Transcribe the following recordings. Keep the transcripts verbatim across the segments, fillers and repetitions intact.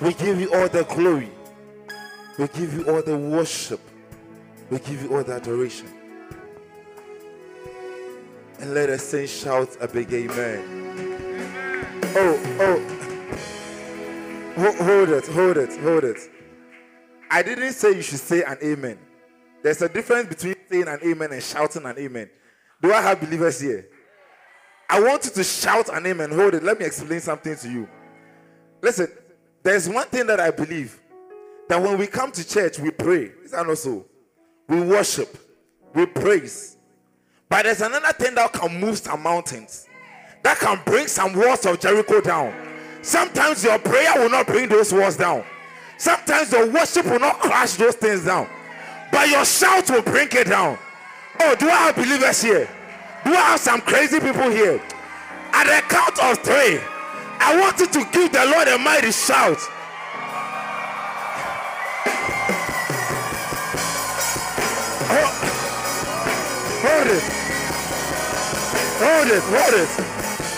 We give you all the glory. We give you all the worship. We give you all the adoration. And let us sing, shout a big amen. Amen. Oh, oh. Hold it, hold it, hold it. I didn't say you should say an amen. There's a difference between saying an amen and shouting an amen. Do I have believers here? I want you to shout an amen. Hold it. Let me explain something to you. Listen, there's one thing that I believe. That when we come to church, we pray. Is that not so? We worship. We praise. But there's another thing that can move some mountains. That can bring some walls of Jericho down. Sometimes your prayer will not bring those walls down. Sometimes your worship will not crash those things down. But your shout will bring it down. Oh, do I have believers here? Do I have some crazy people here? At the count of three, I want you to give the Lord a mighty shout. Hold it. Hold it. Hold it.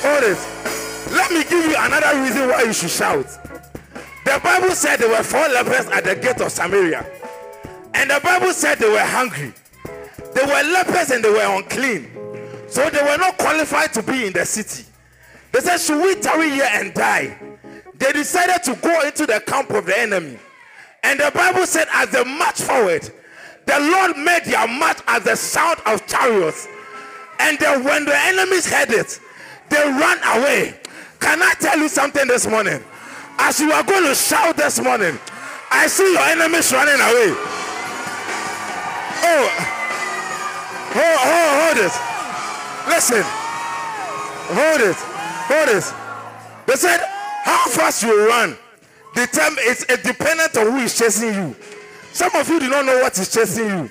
Hold it. Let me give you another reason why you should shout. The Bible said there were four lepers at the gate of Samaria. And the Bible said they were hungry. They were lepers and they were unclean. So they were not qualified to be in the city. They said, should we tarry here and die? They decided to go into the camp of the enemy. And the Bible said as they marched forward, the Lord made their march as the sound of chariots. And then when the enemies heard it, they ran away. Can I tell you something this morning? As you are going to shout this morning, I see your enemies running away. Oh, hold, hold, hold it. Listen. Hold it. Hold it. They said, how fast you run, the time is dependent on who is chasing you. Some of you do not know what is chasing you.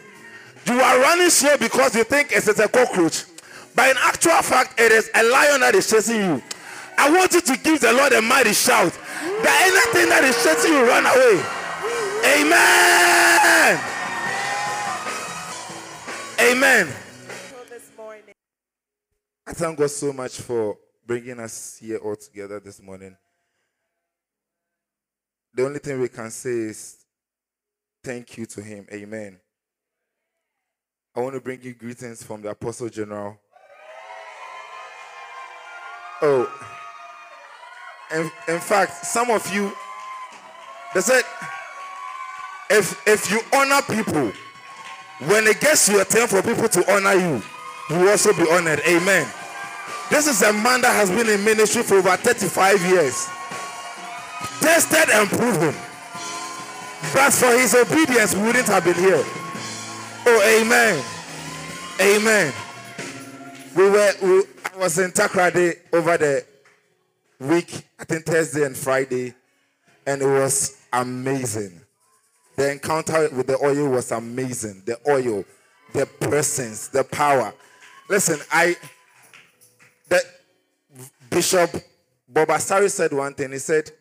You are running slow because you think it's a cockroach. But in actual fact, it is a lion that is chasing you. I want you to give the Lord a mighty shout that anything that is chasing you, run away. Amen. Amen. I thank God so much for bringing us here all together this morning. The only thing we can say is, thank you to him. Amen. I want to bring you greetings from the Apostle General. Oh. In, in fact, some of you, they said, if, if you honor people, when it gets your turn for people to honor you, you will also be honored. Amen. This is a man that has been in ministry for over thirty-five years. Tested and proven. But for his obedience, we wouldn't have been here. Oh, amen. Amen. We were, we, I was in Takoradi over the week, I think Thursday and Friday, and it was amazing. The encounter with the oil was amazing. The oil, the presence, the power. Listen, I, the Bishop Bobasari said one thing. He said,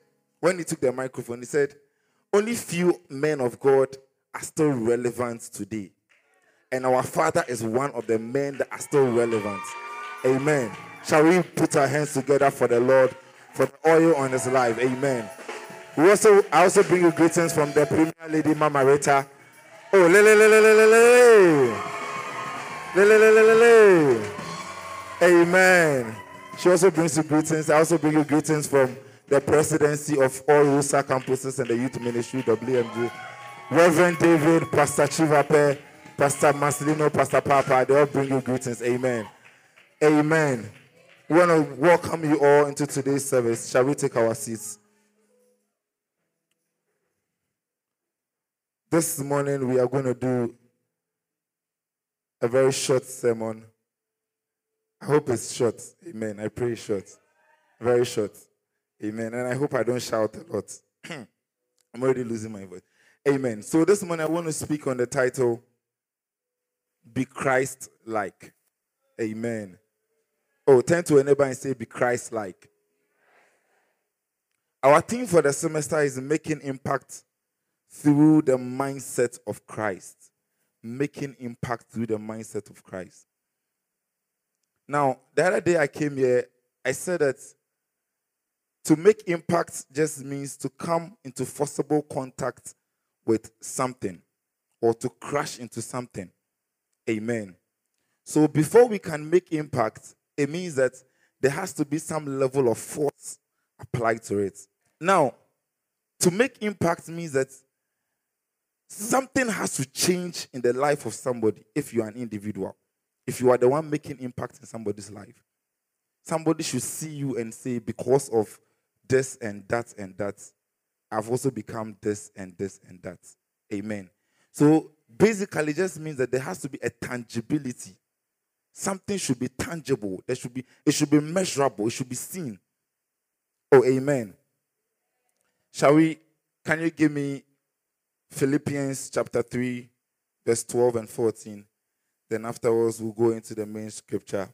when he took the microphone, he said, only few men of God are still relevant today. And our Father is one of the men that are still relevant. Amen. Shall we put our hands together for the Lord, for the oil on his life? Amen. We also, I also bring you greetings from the Premier Lady Mama Rita. Oh, le le le le le le le le le le le le. Amen. She also brings you greetings. I also bring you greetings from the presidency of all Rosa campuses and the youth ministry, W M G. Reverend David, Pastor Chivape, Pastor Marcelino, Pastor Papa, they all bring you greetings. Amen. Amen. We want to welcome you all into today's service. Shall we take our seats? This morning we are going to do a very short sermon. I hope it's short. Amen. I pray short. Very short. Amen. And I hope I don't shout a lot. I'm already losing my voice. Amen. So this morning I want to speak on the title, Be Christ-like. Amen. Oh, turn to a neighbor and say, Be Christ-like. Our theme for the semester is making impact through the mindset of Christ. Making impact through the mindset of Christ. Now, the other day I came here, I said that To make impact just means to come into forcible contact with something or to crash into something. Amen. So before we can make impact, it means that there has to be some level of force applied to it. Now, to make impact means that something has to change in the life of somebody if you are an individual. If you are the one making impact in somebody's life. Somebody should see you and say, because of this and that and that, I've also become this and this and that. Amen. So basically it just means that there has to be a tangibility. Something should be tangible. There should be, it should be measurable. It should be seen. Oh, amen. Shall we, can you give me Philippians chapter three, verse twelve and fourteen? Then afterwards, we'll go into the main scripture.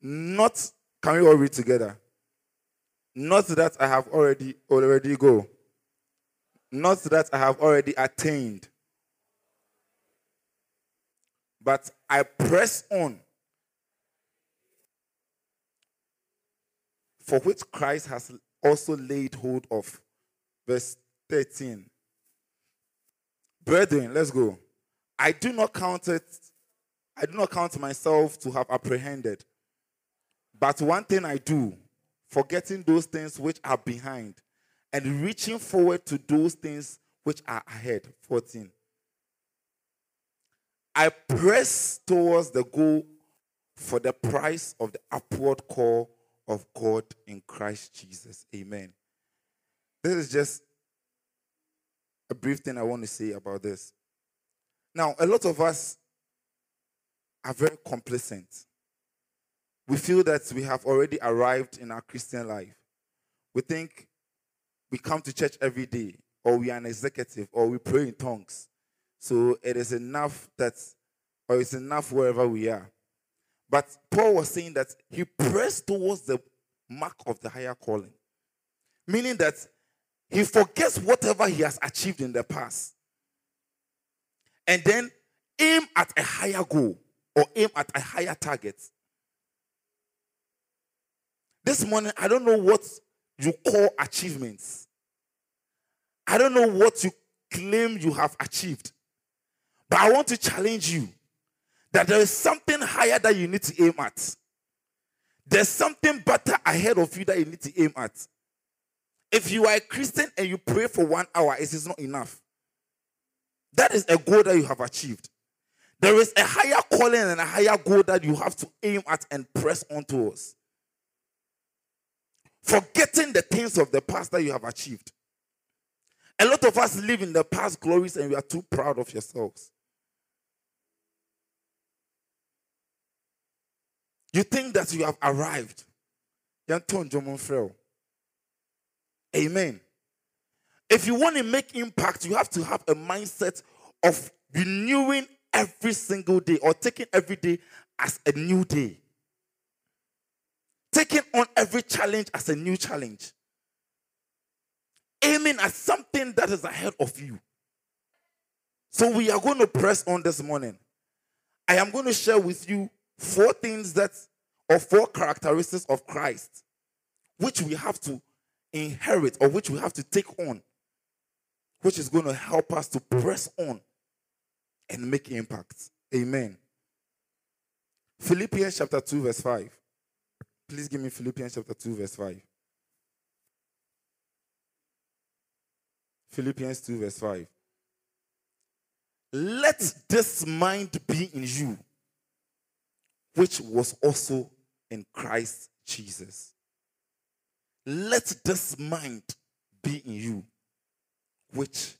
Not, can we all read together? Not that I have already, already go. Not that I have already attained. But I press on, for which Christ has also laid hold of. Verse thirteen. Brethren, let's go. I do not count it, I do not count myself to have apprehended. But one thing I do, forgetting those things which are behind, and reaching forward to those things which are ahead. fourteen. I press towards the goal for the price of the upward call of God in Christ Jesus. Amen. This is just a brief thing I want to say about this. Now, a lot of us are very complacent. We feel that we have already arrived in our Christian life. We think we come to church every day, or we are an executive, or we pray in tongues. So it is enough that, or it's enough wherever we are. But Paul was saying that he pressed towards the mark of the higher calling. Meaning that he forgets whatever he has achieved in the past. And then aim at a higher goal, or aim at a higher target. This morning, I don't know what you call achievements. I don't know what you claim you have achieved. But I want to challenge you that there is something higher that you need to aim at. There's something better ahead of you that you need to aim at. If you are a Christian and you pray for one hour, it is not enough. That is a goal that you have achieved. There is a higher calling and a higher goal that you have to aim at and press on towards. Forgetting the things of the past that you have achieved. A lot of us live in the past glories and we are too proud of yourselves. You think that you have arrived. Amen. If you want to make impact, you have to have a mindset of renewing every single day, or taking every day as a new day. Taking on every challenge as a new challenge. Aiming at something that is ahead of you. So we are going to press on this morning. I am going to share with you four things that, or four characteristics of Christ, which we have to inherit, or which we have to take on, which is going to help us to press on and make impact. Amen. Philippians chapter two verse five. Please give me Philippians chapter two verse five. Philippians two verse five. Let this mind be in you, which was also in Christ Jesus. Let this mind be in you, which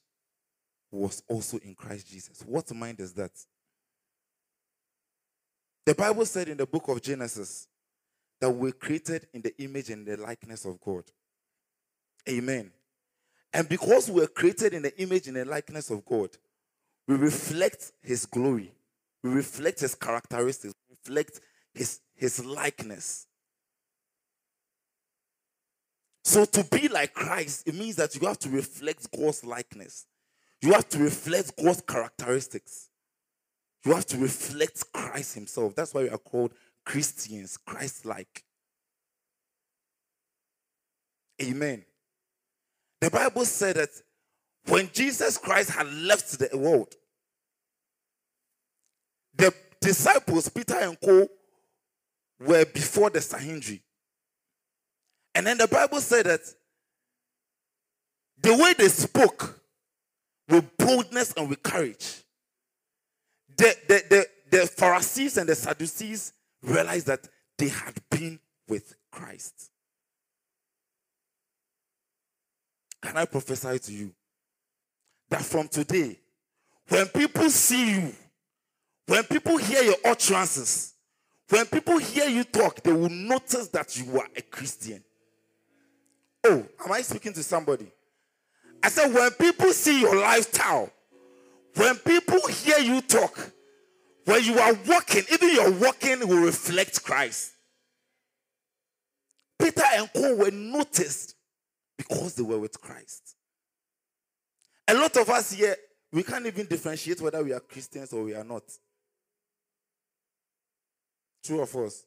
was also in Christ Jesus. What mind is that? The Bible said in the book of Genesis that we're created in the image and the likeness of God. Amen. And because we're created in the image and the likeness of God, we reflect his glory. We reflect his characteristics. Reflect his, his likeness. So to be like Christ, it means that you have to reflect God's likeness. You have to reflect God's characteristics. You have to reflect Christ himself. That's why we are called Christians, Christ-like. Amen. The Bible said that when Jesus Christ had left the world, the disciples, Peter and co, were before the Sanhedrin. And then the Bible said that the way they spoke with boldness and with courage, the, the, the, the Pharisees and the Sadducees realized that they had been with Christ. Can I prophesy to you that from today, when people see you, when people hear your utterances, when people hear you talk, they will notice that you are a Christian. Oh, am I speaking to somebody? I said, when people see your lifestyle, when people hear you talk, when you are walking, even your walking will reflect Christ. Peter and co were noticed because they were with Christ. A lot of us here, we can't even differentiate whether we are Christians or we are not. True or false?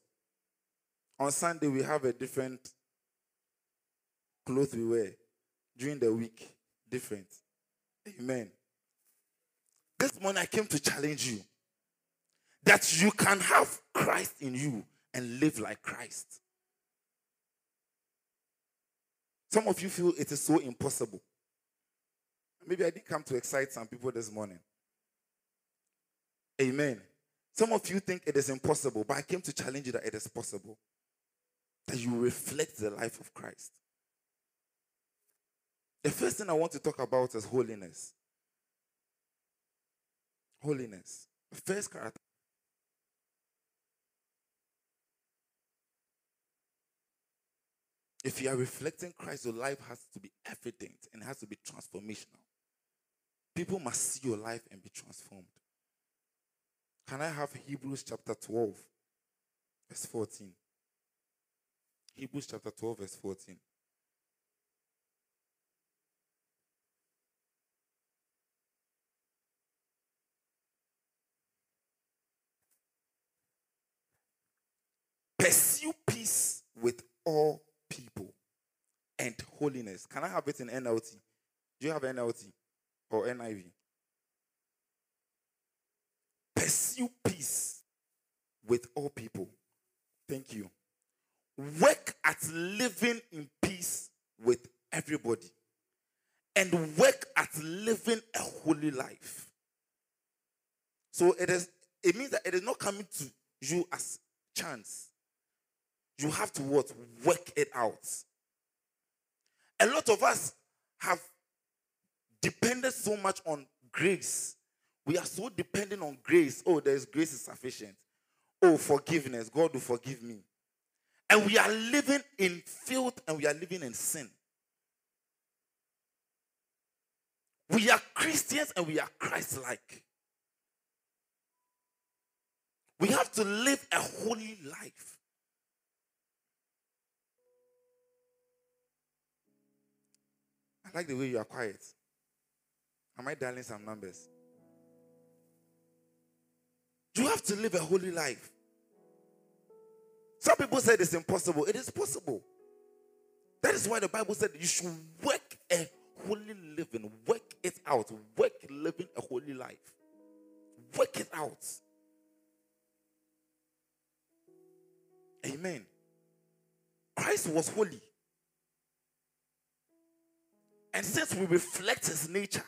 On Sunday, we have a different clothes we wear. During the week, different. Amen. This morning, I came to challenge you that you can have Christ in you and live like Christ. Some of you feel it is so impossible. Maybe I did come to excite some people this morning. Amen. Some of you think it is impossible, but I came to challenge you that it is possible. That you reflect the life of Christ. The first thing I want to talk about is holiness. Holiness. The first character. If you are reflecting Christ, your life has to be evident and it has to be transformational. People must see your life and be transformed. Can I have Hebrews chapter twelve, verse fourteen? Hebrews chapter twelve, verse fourteen. Pursue peace with all people and holiness. Can I have it in N L T? Do you have N L T or N I V? Pursue peace with all people. Thank you. Work at living in peace with everybody. And work at living a holy life. So it is. It means that it is not coming to you as chance. You have to what? Work it out. A lot of us have depended so much on grace. We are so dependent on grace. Oh, there is grace is sufficient. Oh, forgiveness. God will forgive me. And we are living in filth and we are living in sin. We are Christians and we are Christ-like. We have to live a holy life. I like the way you are quiet. Am I dialing some numbers? You have to live a holy life. Some people said it's impossible. It is possible. That is why the Bible said you should work a holy living. Work it out. Work living a holy life. Work it out. Amen. Christ was holy. And since we reflect his nature,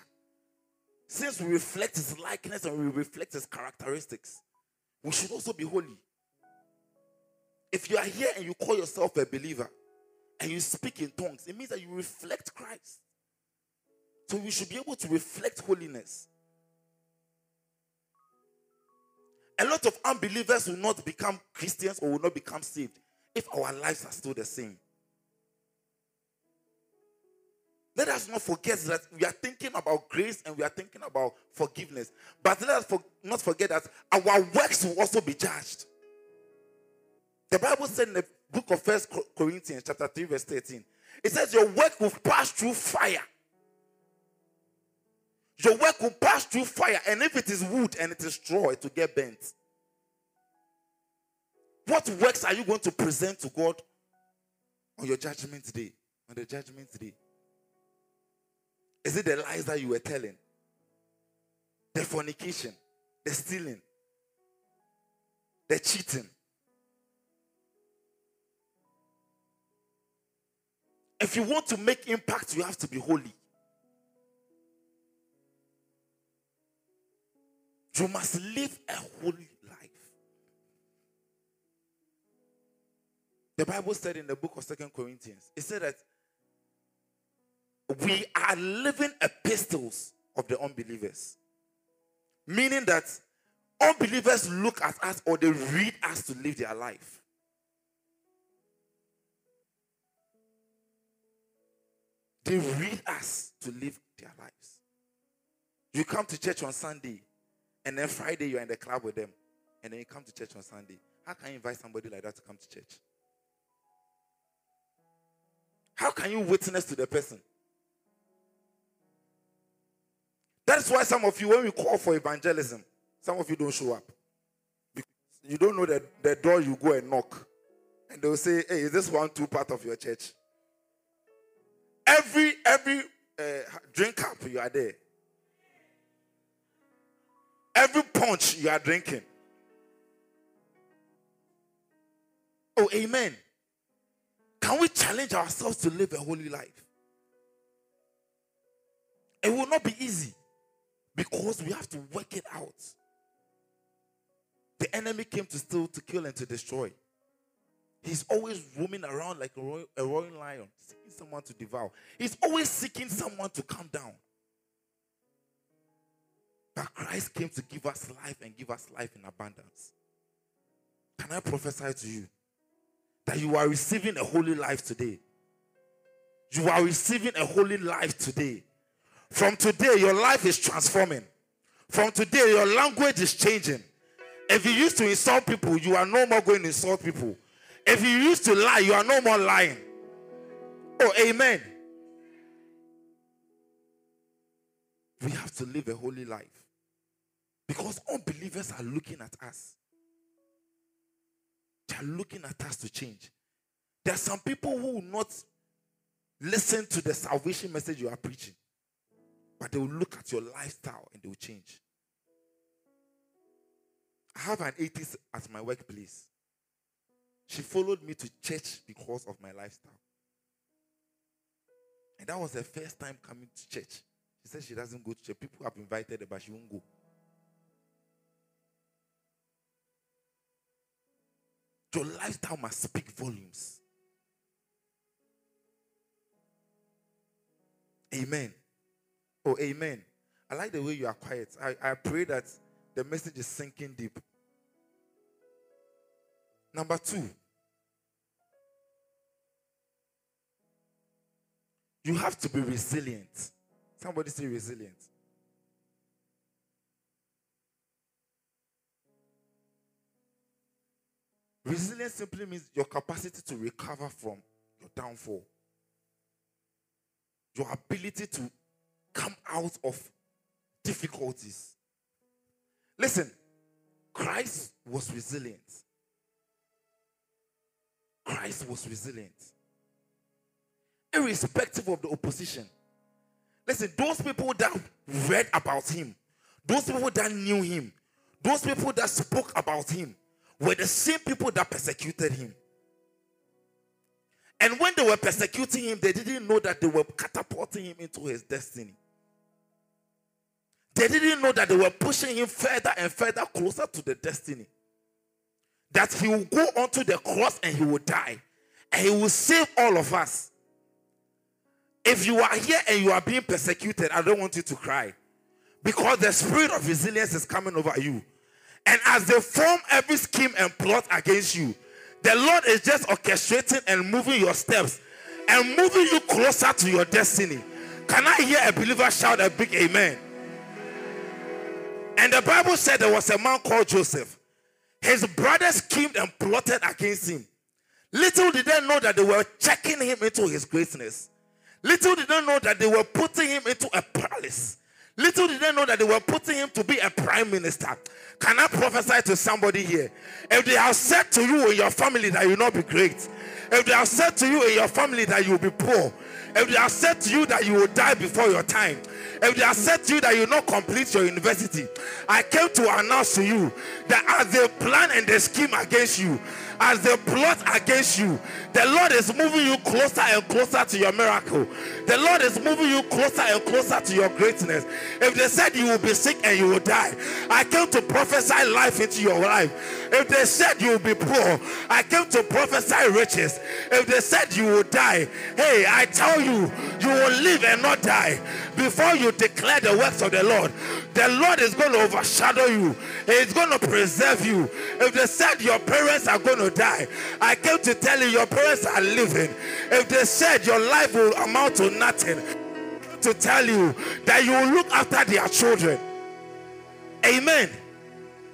since we reflect his likeness and we reflect his characteristics, we should also be holy. If you are here and you call yourself a believer and you speak in tongues, it means that you reflect Christ. So you should be able to reflect holiness. A lot of unbelievers will not become Christians or will not become saved if our lives are still the same. Let us not forget that we are thinking about grace and we are thinking about forgiveness. But let us for, not forget that our works will also be judged. The Bible said in the book of First Corinthians chapter three verse thirteen, it says your work will pass through fire. Your work will pass through fire, and if it is wood and it is straw, it will get burnt. What works are you going to present to God on your judgment day? on the judgment day? Is it the lies that you were telling? The fornication, the stealing, the cheating? If you want to make impact, you have to be holy. You must live a holy life. The Bible said in the book of Second Corinthians, it said that we are living epistles of the unbelievers. Meaning that unbelievers look at us or they read us to live their life. They read us to live their lives. You come to church on Sunday, and then Friday you're in the club with them, and then you come to church on Sunday. How can you invite somebody like that to come to church? How can you witness to the person? That's why some of you, when we call for evangelism, some of you don't show up. You don't know the, the door you go and knock. And they'll say, hey, is this one, two part of your church? Every, every uh, drink up, you are there. Every punch you are drinking. Oh, amen. Can we challenge ourselves to live a holy life? It will not be easy because we have to work it out. The enemy came to steal, to kill, and to destroy. He's always roaming around like a roaring, a roaring lion, seeking someone to devour. He's always seeking someone to come down. But Christ came to give us life and give us life in abundance. Can I prophesy to you that you are receiving a holy life today? You are receiving a holy life today. From today, your life is transforming. From today, your language is changing. If you used to insult people, you are no more going to insult people. If you used to lie, you are no more lying. Oh, amen. We have to live a holy life because unbelievers are looking at us. They are looking at us to change. There are some people who will not listen to the salvation message you are preaching, but they will look at your lifestyle and they will change. I have an atheist at my workplace. She followed me to church because of my lifestyle. And that was her first time coming to church. She said she doesn't go to church. People have invited her, but she won't go. Your lifestyle must speak volumes. Amen. Oh, amen. I like the way you are quiet. I, I pray that the message is sinking deep. Number two, you have to be resilient. Somebody say resilient. Resilience simply means your capacity to recover from your downfall. Your ability to come out of difficulties. Listen, Christ was resilient. Christ was resilient. Irrespective of the opposition. Listen, those people that read about him, those people that knew him, those people that spoke about him, were the same people that persecuted him. And when they were persecuting him, they didn't know that they were catapulting him into his destiny. They didn't know that they were pushing him further and further closer to the destiny. That he will go onto the cross and he will die. And he will save all of us. If you are here and you are being persecuted, I don't want you to cry. Because the spirit of resilience is coming over you. And as they form every scheme and plot against you, the Lord is just orchestrating and moving your steps and moving you closer to your destiny. Can I hear a believer shout a big amen? And the Bible said there was a man called Joseph. His brothers schemed and plotted against him. Little did they know that they were checking him into his greatness. Little did they know that they were putting him into a palace. Little did they know that they were putting him to be a prime minister. Can I prophesy to somebody here? If they have said to you in your family that you will not be great, if they have said to you in your family that you will be poor, if they have said to you that you will die before your time, if they have said to you that you will not complete your university, I came to announce to you that as they plan and they scheme against you, as they plot against you, the Lord is moving you closer and closer to your miracle. The Lord is moving you closer and closer to your greatness. If they said you will be sick and you will die, I came to prophesy life into your life. If they said you will be poor, I came to prophesy riches. If they said you will die, hey, I tell you, you will live and not die. Before you declare the works of the Lord, the Lord is going to overshadow you. He is going to preserve you. If they said your parents are going to die, I came to tell you your parents are living. If they said your life will amount to nothing, to tell you that you will look after their children. Amen.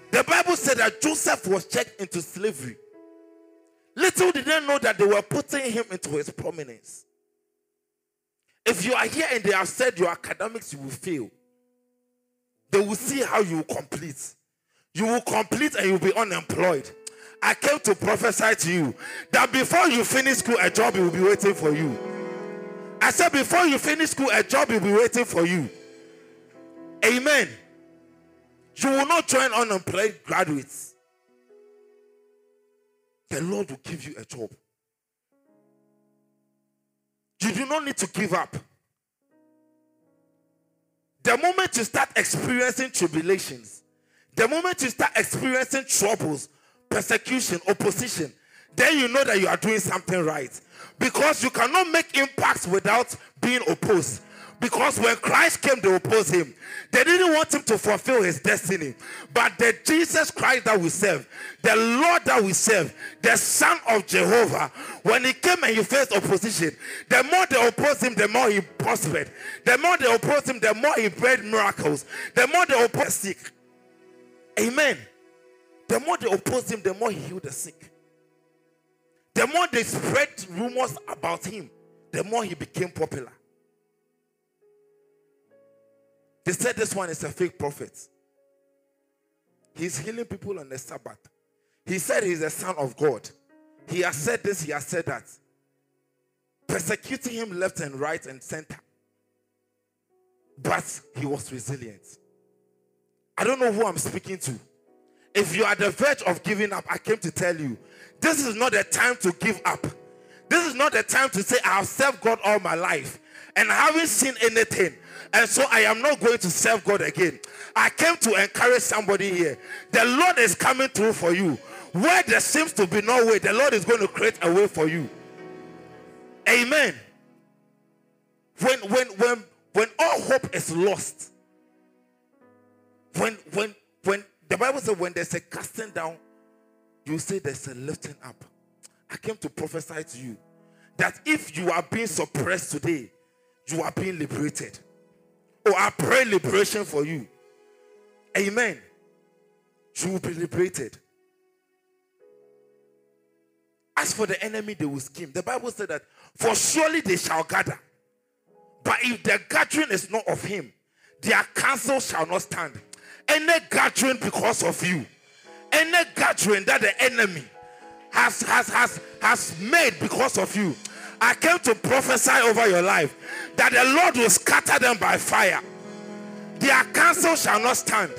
The Bible said that Joseph was checked into slavery. Little did they know that they were putting him into his prominence. If you are here and they have said your academics you will fail, they will see how you will complete. You will complete and you will be unemployed. I came to prophesy to you that before you finish school, a job will be waiting for you. I said before you finish school, a job will be waiting for you. Amen. You will not join unemployed graduates. The Lord will give you a job. You do not need to give up. The moment you start experiencing tribulations, the moment you start experiencing troubles, persecution, opposition, then you know that you are doing something right. Because you cannot make impacts without being opposed. Because when Christ came, they opposed him. They didn't want him to fulfill his destiny. But the Jesus Christ that we serve, the Lord that we serve, the Son of Jehovah, when he came and he faced opposition, the more they opposed him, the more he prospered. The more they opposed him, the more he bred miracles. The more they opposed the sick. Amen. The more they opposed him, the more he healed the sick. The more they spread rumors about him, the more he became popular. They said this one is a fake prophet. He's healing people on the Sabbath. He said he's the Son of God. He has said this, he has said that. Persecuting him left and right and center. But he was resilient. I don't know who I'm speaking to. If you are at the verge of giving up, I came to tell you, this is not the time to give up. This is not the time to say, I have served God all my life and I haven't seen anything, and so I am not going to serve God again. I came to encourage somebody here. The Lord is coming through for you. Where there seems to be no way, the Lord is going to create a way for you. Amen. When, when, when, when all hope is lost, when, when, when, the Bible says when there's a casting down, you say there's a lifting up. I came to prophesy to you that if you are being suppressed today, you are being liberated. Oh, I pray liberation for you. Amen. You will be liberated. As for the enemy, they will scheme. The Bible said that, for surely they shall gather. But if their gathering is not of him, their counsel shall not stand. Any gathering because of you, any gathering that the enemy has, has, has, has made because of you, I came to prophesy over your life that the Lord will scatter them by fire. Their counsel shall not stand.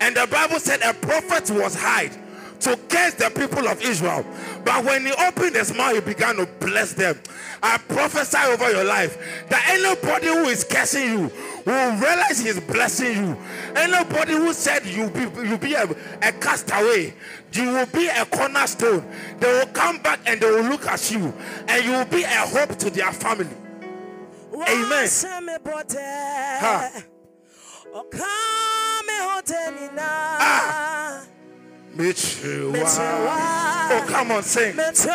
And the Bible said a prophet was hired to curse the people of Israel. But when he opened his mouth, he began to bless them. I prophesy over your life that anybody who is cursing you will realize he's blessing you. Anybody who said you'll be, you'll be a, a castaway, you will be a cornerstone, they will come back and they will look at you, and you will be a hope to their family. Amen. Huh. Ah. Oh, come on, sing. The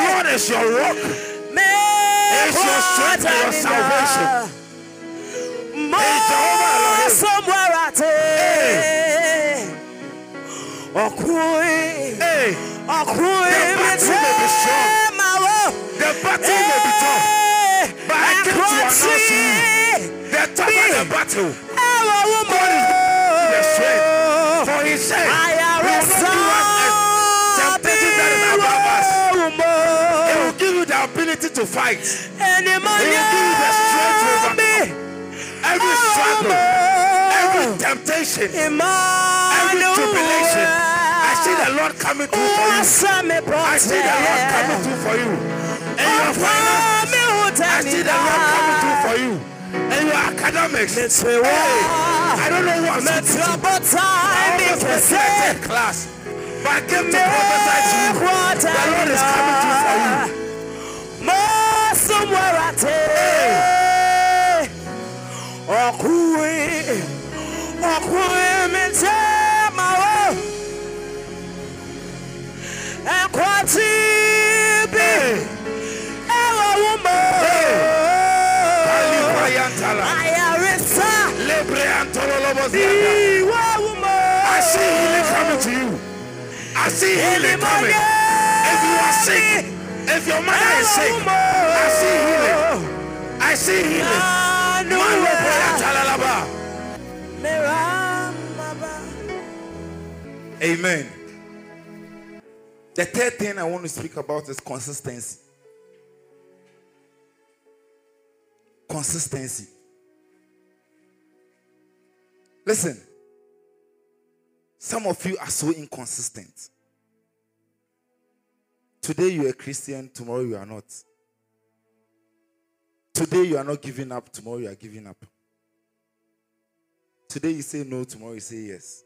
Lord is your rock. It's your strength and your salvation. It's somewhere at hey. Hey. The battle may be strong. The battle may be tough. But I came to announce to you set up a battle. God is the strength. For he said, I will not do us temptation that is above us. It will give you the ability to fight. It will give you the strength to overcome every struggle, every temptation, every tribulation. I see the Lord coming through for you. I see the Lord coming through for you. In your finances, I see the Lord coming through for you. And your academics. Hey, I don't know what I'm saying. I was a certain class. But I came to prophesy to you. The Lord is coming through for you. Hey. I see healing coming to you. I see healing coming. If you are sick, if your mother is sick, I see healing. I see healing. Amen. The third thing I want to speak about is consistency. Consistency. Listen, some of you are so inconsistent. Today you are a Christian, tomorrow you are not. Today you are not giving up, tomorrow you are giving up. Today you say no, tomorrow you say yes.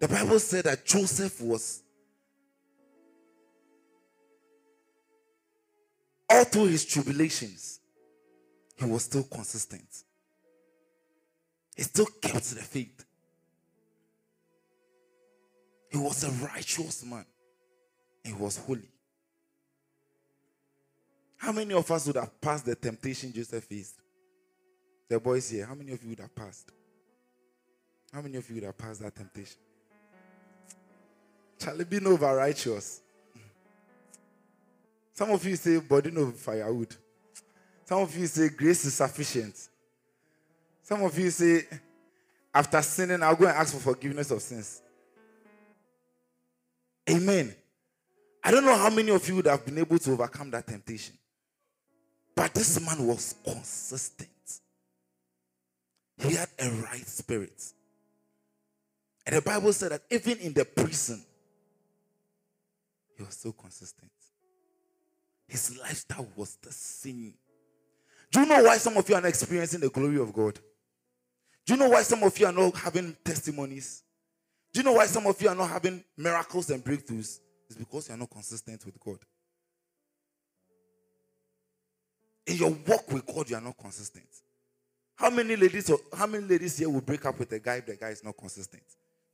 The Bible said that Joseph was all through his tribulations, he was still consistent. He still kept the faith. He was a righteous man. He was holy. How many of us would have passed the temptation Joseph faced? The boys here, how many of you would have passed? How many of you would have passed that temptation? Shall it be no over righteous? Some of you say, body no firewood. Some of you say, grace is sufficient. Some of you say, after sinning, I'll go and ask for forgiveness of sins. Amen. I don't know how many of you would have been able to overcome that temptation. But this man was consistent. He had a right spirit. And the Bible said that even in the prison, he was so consistent. His lifestyle was the same. Do you know why some of you are not experiencing the glory of God? Do you know why some of you are not having testimonies? Do you know why some of you are not having miracles and breakthroughs? It's because you are not consistent with God. In your walk with God, you are not consistent. How many ladies or how many ladies here will break up with a guy if the guy is not consistent?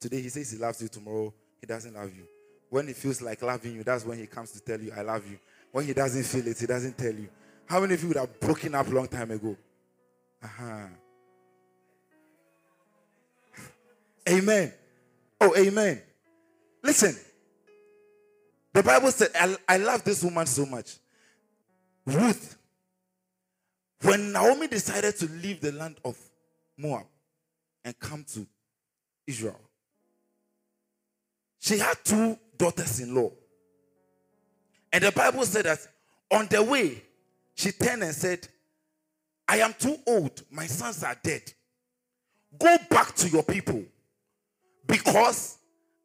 Today he says he loves you, tomorrow he doesn't love you. When he feels like loving you, that's when he comes to tell you, I love you. When he doesn't feel it, he doesn't tell you. How many of you would have broken up a long time ago? Uh-huh. Amen. Oh, amen. Listen. The Bible said, I, I love this woman so much. Ruth. When Naomi decided to leave the land of Moab and come to Israel, she had two daughters-in-law. And the Bible said that on the way, she turned and said, I am too old. My sons are dead. Go back to your people because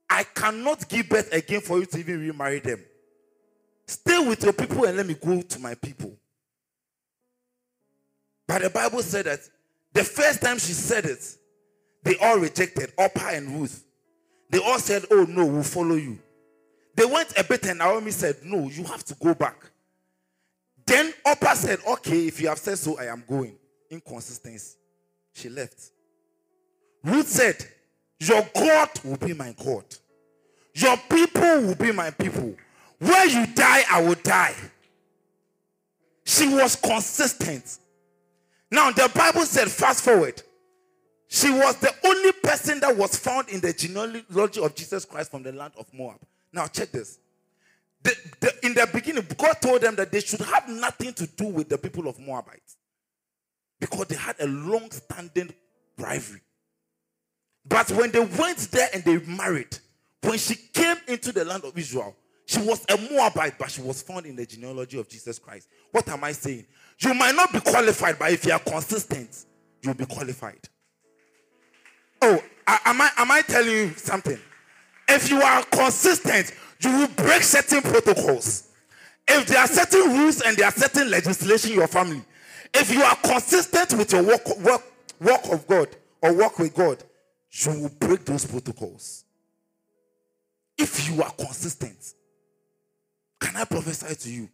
I cannot give birth again for you to even remarry them. Stay with your people and let me go to my people. But the Bible said that the first time she said it, they all rejected, Orpah and Ruth. They all said, oh no, we'll follow you. They went a bit and Naomi said, no, you have to go back. Then Orpah said, okay, if you have said so, I am going. Inconsistency. She left. Ruth said, your God will be my God. Your people will be my people. Where you die, I will die. She was consistent. Now, the Bible said, fast forward. She was the only person that was found in the genealogy of Jesus Christ from the land of Moab. Now, check this. The, the, in the beginning, God told them that they should have nothing to do with the people of Moabite. because they had a long-standing rivalry. But when they went there and they married, when she came into the land of Israel, she was a Moabite, but she was found in the genealogy of Jesus Christ. What am I saying? You might not be qualified, but if you are consistent, you'll be qualified. Oh, am I, am I telling you something? If you are consistent, you will break certain protocols. If there are certain rules and there are certain legislation in your family, if you are consistent with your work, work, work of God or work with God, you will break those protocols. If you are consistent, can I prophesy to you?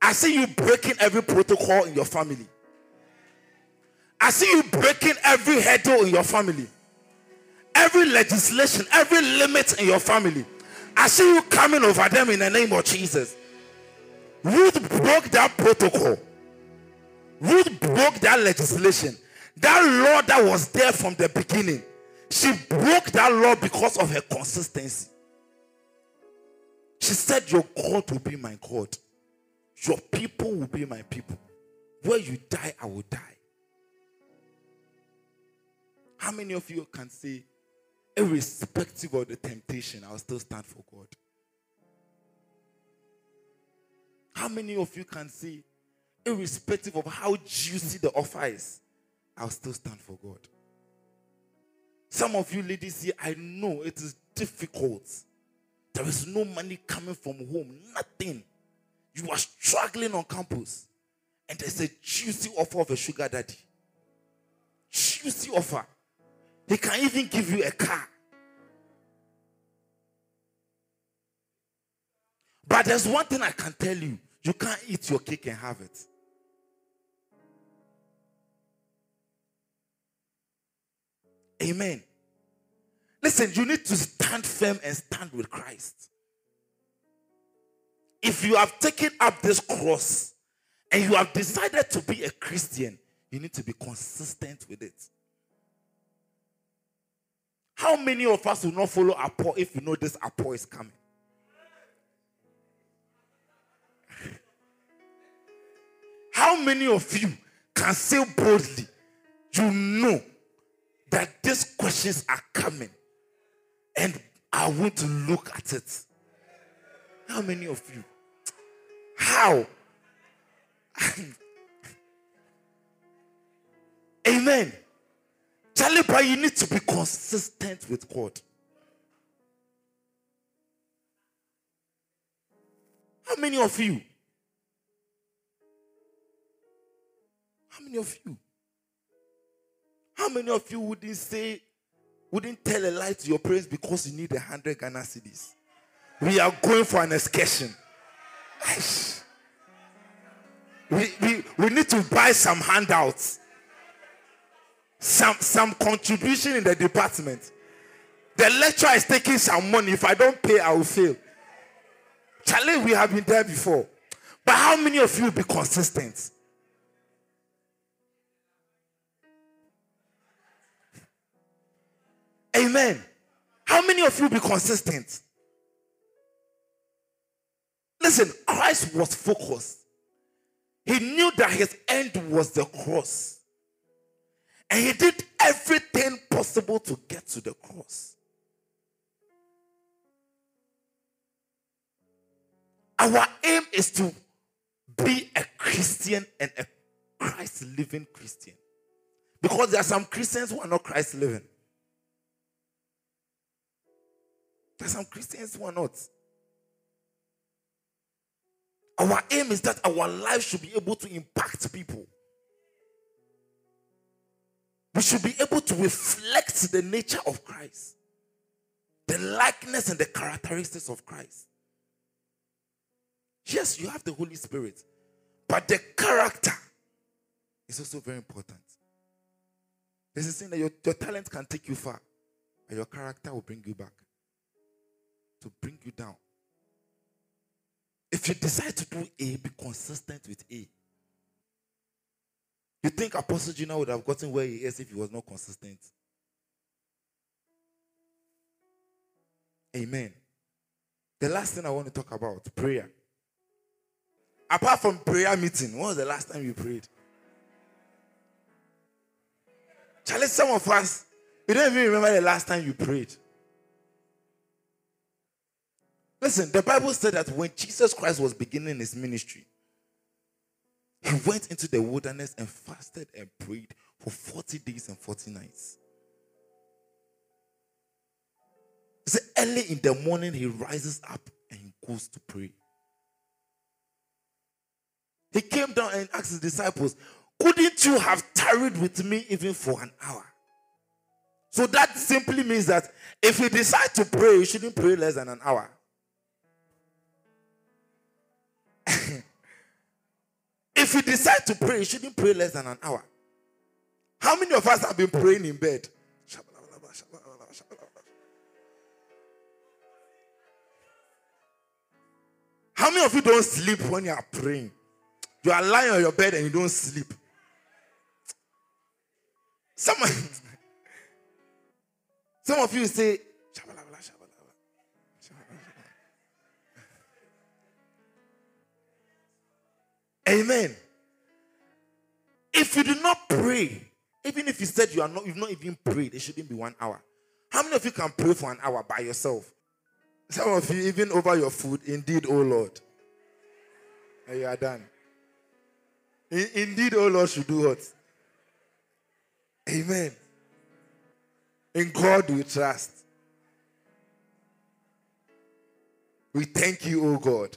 I see you breaking every protocol in your family. I see you breaking every hurdle in your family. Every legislation, every limit in your family. I see you coming over them in the name of Jesus. Ruth broke that protocol. Ruth broke that legislation. That law that was there from the beginning. She broke that law because of her consistency. She said, your God will be my God. Your people will be my people. Where you die, I will die. How many of you can say, irrespective of the temptation, I'll still stand for God? How many of you can say, irrespective of how juicy the offer is, I'll still stand for God? Some of you ladies here, I know it is difficult. There is no money coming from home, nothing. You are struggling on campus. And there's a juicy offer of a sugar daddy. Juicy offer. They can even give you a car. But there's one thing I can tell you. You can't eat your cake and have it. Amen. Listen, you need to stand firm and stand with Christ. If you have taken up this cross and you have decided to be a Christian, you need to be consistent with it. How many of us will not follow Apo if you know this Apo is coming? How many of you can say boldly, you know that these questions are coming and I want to look at it? How many of you? How? Amen. Charlie, but you need to be consistent with God. How many of you? How many of you? How many of you wouldn't say, wouldn't tell a lie to your parents because you need a hundred Ghana cedis? We are going for an excursion. We, we, we need to buy some handouts. Some, some contribution in the department. The lecturer is taking some money. If I don't pay, I will fail. Charlie, we have been there before. But how many of you will be consistent? Amen. How many of you will be consistent? Listen, Christ was focused. He knew that his end was the cross. And he did everything possible to get to the cross. Our aim is to be a Christian and a Christ-living Christian. Because there are some Christians who are not Christ-living. There are some Christians who are not. Our aim is that our life should be able to impact people. We should be able to reflect the nature of Christ, the likeness and the characteristics of Christ. Yes, you have the Holy Spirit, but the character is also very important. This is saying that your, your talent can take you far, and your character will bring you back, to bring you down. If you decide to do A, be consistent with A. You think Apostle General would have gotten where he is if he was not consistent? Amen. The last thing I want to talk about, prayer. Apart from prayer meeting, when was the last time you prayed? Challenge some of us. You don't even remember the last time you prayed. Listen, the Bible said that when Jesus Christ was beginning his ministry, he went into the wilderness and fasted and prayed for forty days and forty nights. He said early in the morning, he rises up and he goes to pray. He came down and asked his disciples, couldn't you have tarried with me even for an hour? So that simply means that if you decide to pray, you shouldn't pray less than an hour. If you decide to pray, you shouldn't pray less than an hour. How many of us have been praying in bed? How many of you don't sleep when you are praying? You are lying on your bed and you don't sleep. Some, some of you say, amen. If you do not pray, even if you said you are not, you've not even prayed, it shouldn't be one hour. How many of you can pray for an hour by yourself? Some of you, even over your food, indeed, oh Lord. And you are done. Indeed, oh Lord, should do what? Amen. In God we trust. We thank you, oh God.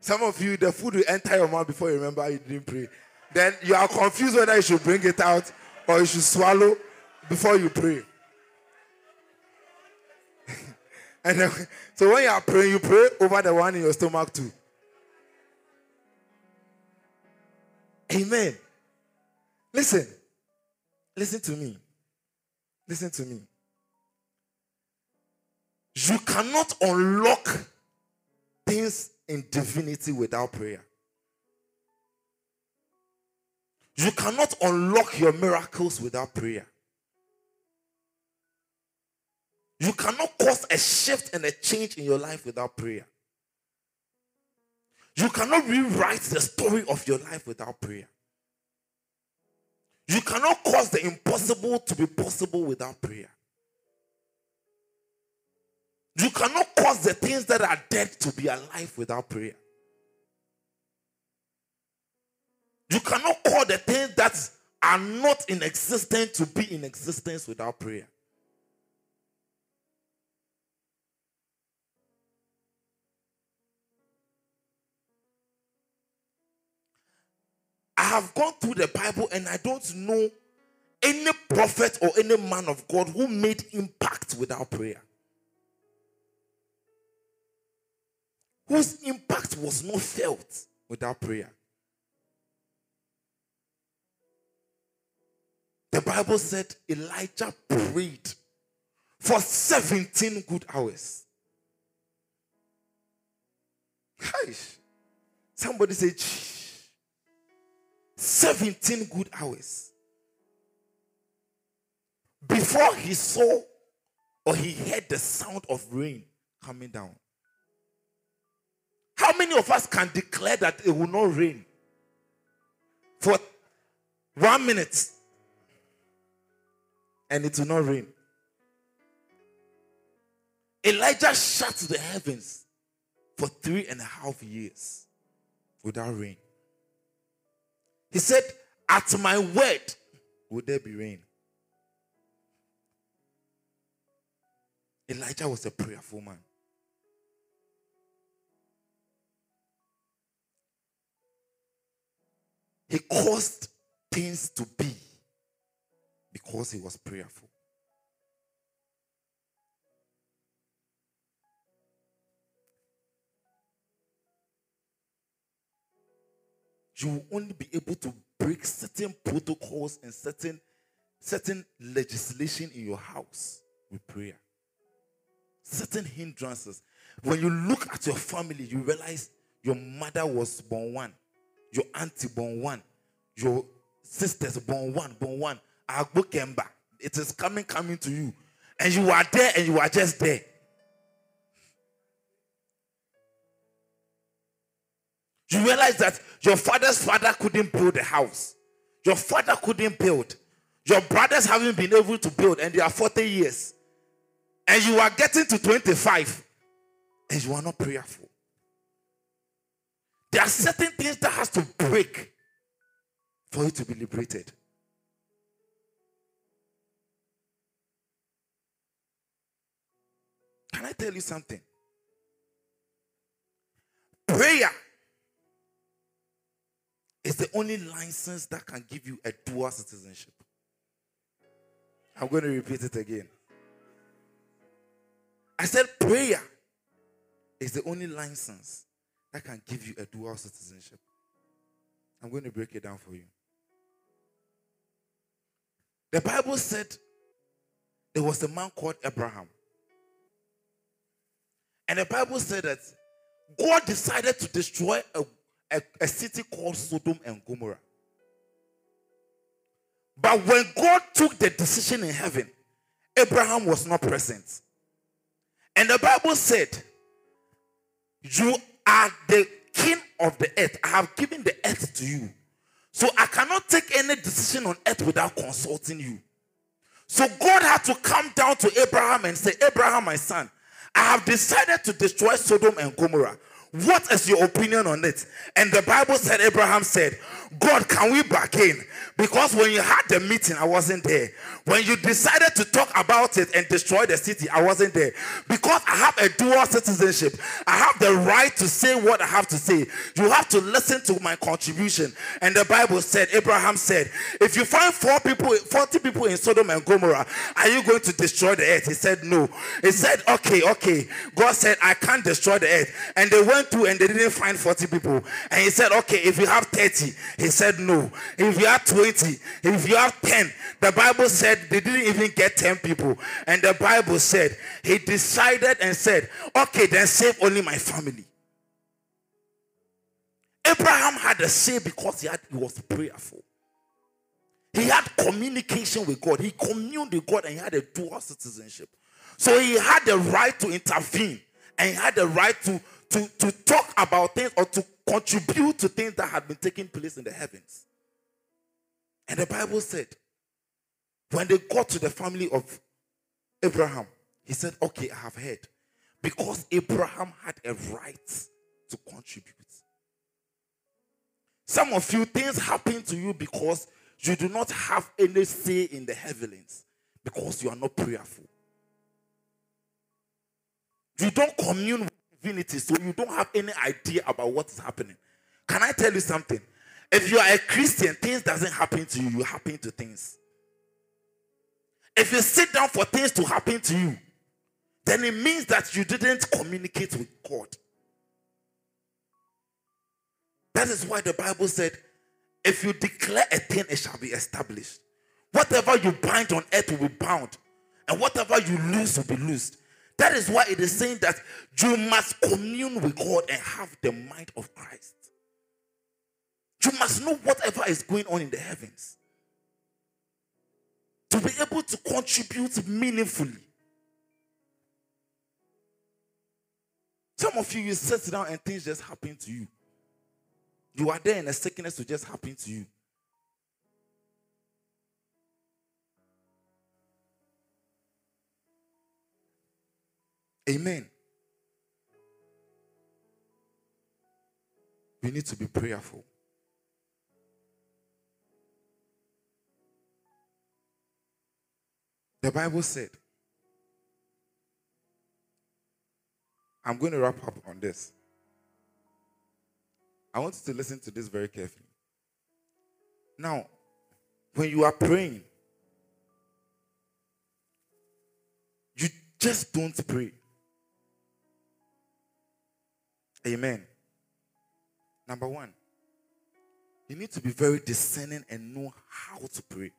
Some of you, the food will enter your mouth before you remember you didn't pray. Then you are confused whether you should bring it out or you should swallow before you pray. And then, so when you are praying, you pray over the one in your stomach too. Amen. Listen. Listen to me. Listen to me. You cannot unlock things in divinity without prayer. You cannot unlock your miracles without prayer. You cannot cause a shift and a change in your life without prayer. You cannot rewrite the story of your life without prayer. You cannot cause the impossible to be possible without prayer. You cannot cause the things that are dead to be alive without prayer. You cannot call the things that are not in existence to be in existence without prayer. I have gone through the Bible and I don't know any prophet or any man of God who made impact without prayer. Whose impact was not felt without prayer. The Bible said Elijah prayed for seventeen good hours. Somebody said, seventeen good hours before he saw or he heard the sound of rain coming down. How many of us can declare that it will not rain for one minute and it will not rain? Elijah shut the heavens for three and a half years without rain. He said, at my word, will there be rain? Elijah was a prayerful man. He caused things to be because he was prayerful. You will only be able to break certain protocols and certain, certain legislation in your house with prayer. Certain hindrances. When you look at your family, you realize your mother was born one, your auntie born one, your sisters born one, born one. Agbokemba, it is coming, coming to you. And you are there and you are just there. You realize that your father's father couldn't build a house. Your father couldn't build. Your brothers haven't been able to build, and they are forty years. And you are getting to twenty-five, and you are not prayerful. There are certain things that has to break for you to be liberated. Can I tell you something? Prayer is the only license that can give you a dual citizenship. I'm going to repeat it again. I said prayer is the only license that can give you a dual citizenship. I'm going to break it down for you. The Bible said there was a man called Abraham. And the Bible said that God decided to destroy a, a, a city called Sodom and Gomorrah. But when God took the decision in heaven, Abraham was not present. And the Bible said, you are the king of the earth. I have given the earth to you. So I cannot take any decision on earth without consulting you. So God had to come down to Abraham and say, Abraham, my son, I have decided to destroy Sodom and Gomorrah. What is your opinion on it? And the Bible said, Abraham said, God, can we back in? Because when you had the meeting, I wasn't there. When you decided to talk about it and destroy the city, I wasn't there. Because I have a dual citizenship. I have the right to say what I have to say. You have to listen to my contribution. And the Bible said, Abraham said, if you find four people, forty people in Sodom and Gomorrah, are you going to destroy the earth? He said, no. He said, okay, okay. God said, I can't destroy the earth. And they went to and they didn't find forty people. And he said, okay, if you have thirty, he said no. If you have twenty, if you have ten, the Bible said they didn't even get ten people. And the Bible said, he decided and said, okay, then save only my family. Abraham had a say because he, had, he was prayerful. He had communication with God. He communed with God and he had a dual citizenship. So he had the right to intervene and he had the right to To, to talk about things or to contribute to things that had been taking place in the heavens. And the Bible said, when they got to the family of Abraham, he said, okay, I have heard. Because Abraham had a right to contribute. Some of you, things happen to you because you do not have any say in the heavens, because you are not prayerful. You don't commune with divinity, so you don't have any idea about what is happening. Can I tell you something? If you are a Christian, things doesn't happen to you. You happen to things. If you sit down for things to happen to you, then it means that you didn't communicate with God. That is why the Bible said, if you declare a thing, it shall be established. Whatever you bind on earth will be bound, and whatever you loose will be loosed. That is why it is saying that you must commune with God and have the mind of Christ. You must know whatever is going on in the heavens to be able to contribute meaningfully. Some of you, you sit down and things just happen to you. You are there and a sickness will just happen to you. Amen. We need to be prayerful. The Bible said, I'm going to wrap up on this. I want you to listen to this very carefully. Now, when you are praying, you just don't pray. Amen. Number one, you need to be very discerning and know how to pray.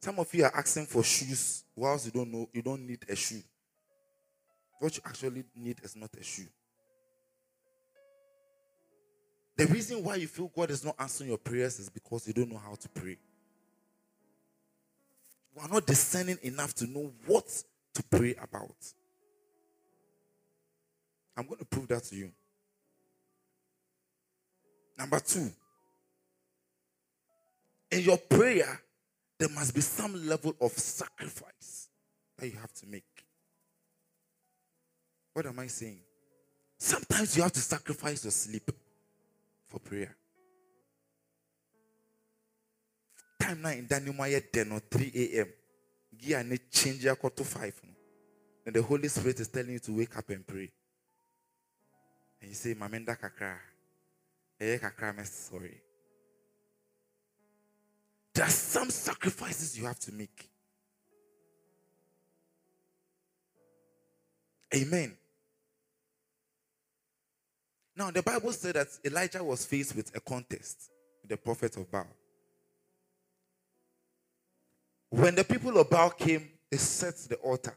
Some of you are asking for shoes, whilst you don't know, you don't need a shoe. What you actually need is not a shoe. The reason why you feel God is not answering your prayers is because you don't know how to pray. You are not discerning enough to know what to pray about. I'm going to prove that to you. Number two, in your prayer, there must be some level of sacrifice that you have to make. What am I saying? Sometimes you have to sacrifice your sleep for prayer. Time now in Daniel Maya Deno, three a.m. Gia ne change your quarter to five. And the Holy Spirit is telling you to wake up and pray. And you say, Mamenda kakra. Eye kakra, I'm sorry. There are some sacrifices you have to make. Amen. Now, the Bible said that Elijah was faced with a contest with the prophet of Baal. When the people of Baal came, they set the altar.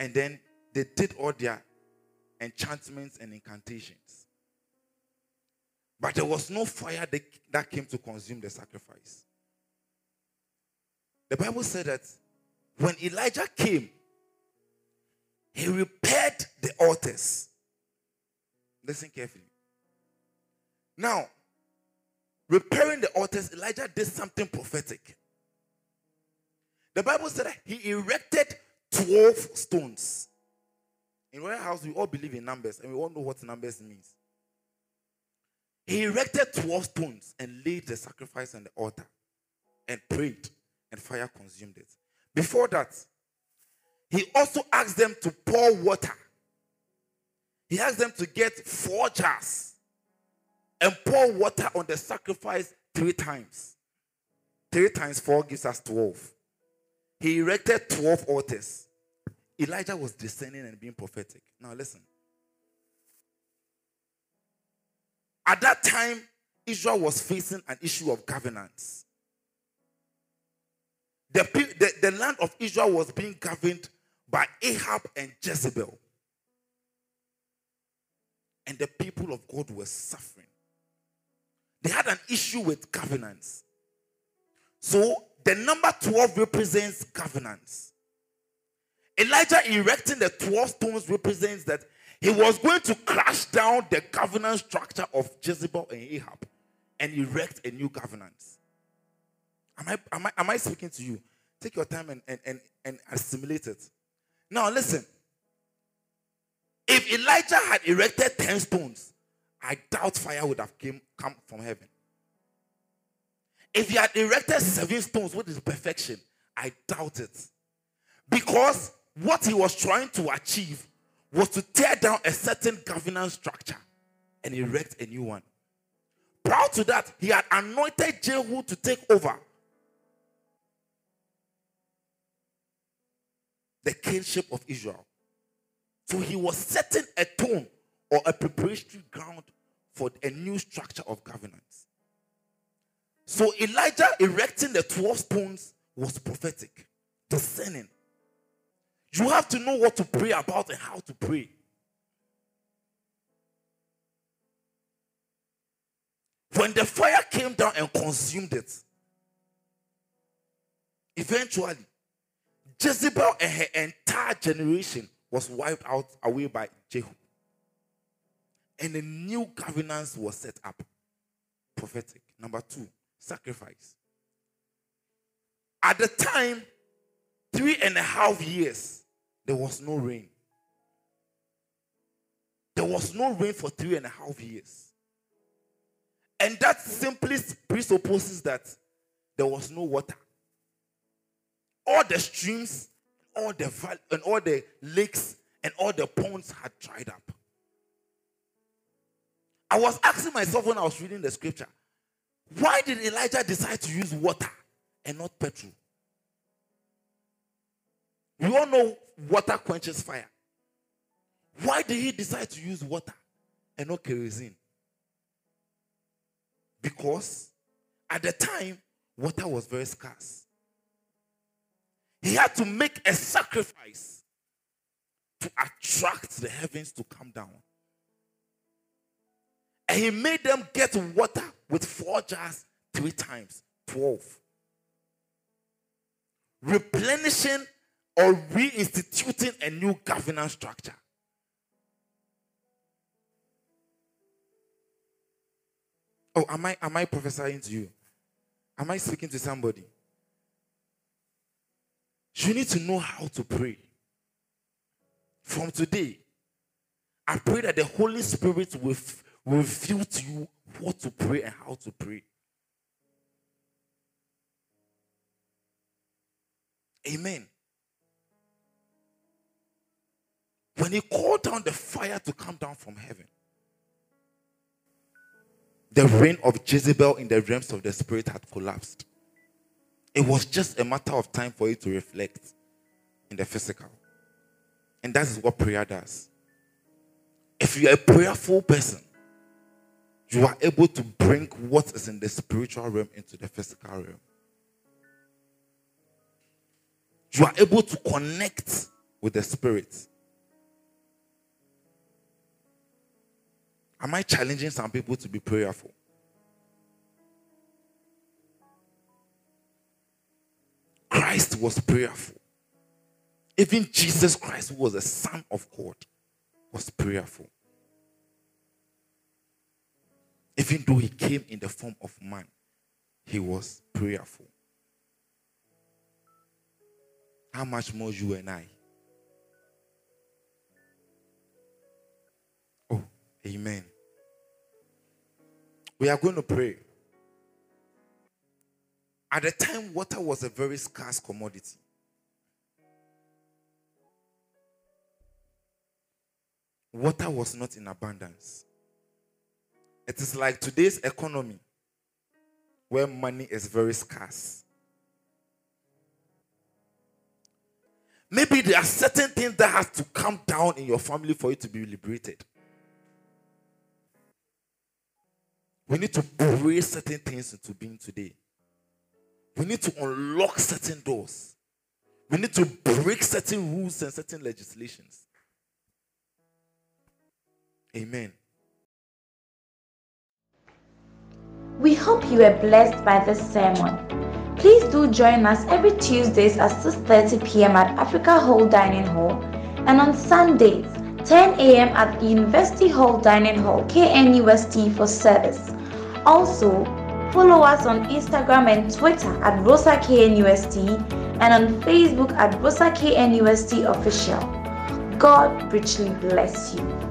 And then they did all their enchantments and incantations. But there was no fire that came to consume the sacrifice. The Bible said that when Elijah came, he repaired the altars. Listen carefully. Now, repairing the altars, Elijah did something prophetic. The Bible said that he erected twelve stones. In our house, we all believe in numbers, and we all know what numbers means. He erected twelve stones and laid the sacrifice on the altar and prayed, and fire consumed it. Before that, he also asked them to pour water. He asked them to get four jars and pour water on the sacrifice three times. Three times four gives us twelve. He erected twelve altars. Elijah was descending and being prophetic. Now listen. At that time, Israel was facing an issue of governance. The, the, the land of Israel was being governed by Ahab and Jezebel. And the people of God were suffering. They had an issue with governance. So the number twelve represents governance. Elijah erecting the twelve stones represents that he was going to crash down the governance structure of Jezebel and Ahab and erect a new governance. Am I, am I, am I speaking to you? Take your time and, and, and, and assimilate it. Now listen. If Elijah had erected ten stones, I doubt fire would have came, come from heaven. If he had erected seven stones, which is perfection, I doubt it. Because what he was trying to achieve was to tear down a certain governance structure and erect a new one. Prior to that, he had anointed Jehu to take over the kingship of Israel. So he was setting a tone or a preparatory ground for a new structure of governance. So Elijah erecting the twelve stones was prophetic, discerning. You have to know what to pray about and how to pray. When the fire came down and consumed it, eventually, Jezebel and her entire generation was wiped out away by Jehu. And a new governance was set up. Prophetic. Number two, sacrifice. At the time, three and a half years, there was no rain. There was no rain for three and a half years. And that simply presupposes that there was no water. All the streams, all the val- and all the lakes and all the ponds had dried up. I was asking myself when I was reading the scripture, why did Elijah decide to use water and not petrol? We all know water quenches fire. Why did he decide to use water and not kerosene? Because at the time, water was very scarce. He had to make a sacrifice to attract the heavens to come down. And he made them get water with four jars three times, twelve. Replenishing or reinstituting a new governance structure. Oh, am I, am I prophesying to you? Am I speaking to somebody? You need to know how to pray. From today, I pray that the Holy Spirit will, will reveal to you what to pray and how to pray. Amen. When he called down the fire to come down from heaven, the reign of Jezebel in the realms of the spirit had collapsed. It was just a matter of time for it to reflect in the physical. And that is what prayer does. If you are a prayerful person, you are able to bring what is in the spiritual realm into the physical realm. You are able to connect with the spirit. Am I challenging some people to be prayerful? Christ was prayerful. Even Jesus Christ, who was the Son of God, was prayerful. Even though he came in the form of man, he was prayerful. How much more you and I? Oh, amen. We are going to pray. At the time, water was a very scarce commodity. Water was not in abundance. It is like today's economy, where money is very scarce. Maybe there are certain things that have to come down in your family for you to be liberated. We need to pray certain things into being today. We need to unlock certain doors. We need to break certain rules and certain legislations. Amen. We hope you were blessed by this sermon. Please do join us every Tuesdays at six thirty p m at Africa Hall Dining Hall and on Sundays ten a m at the University Hall Dining Hall K N U S T for service. Also, follow us on Instagram and Twitter at Rosa K N U S T and on Facebook at Rosa K N U S T Official. God richly bless you.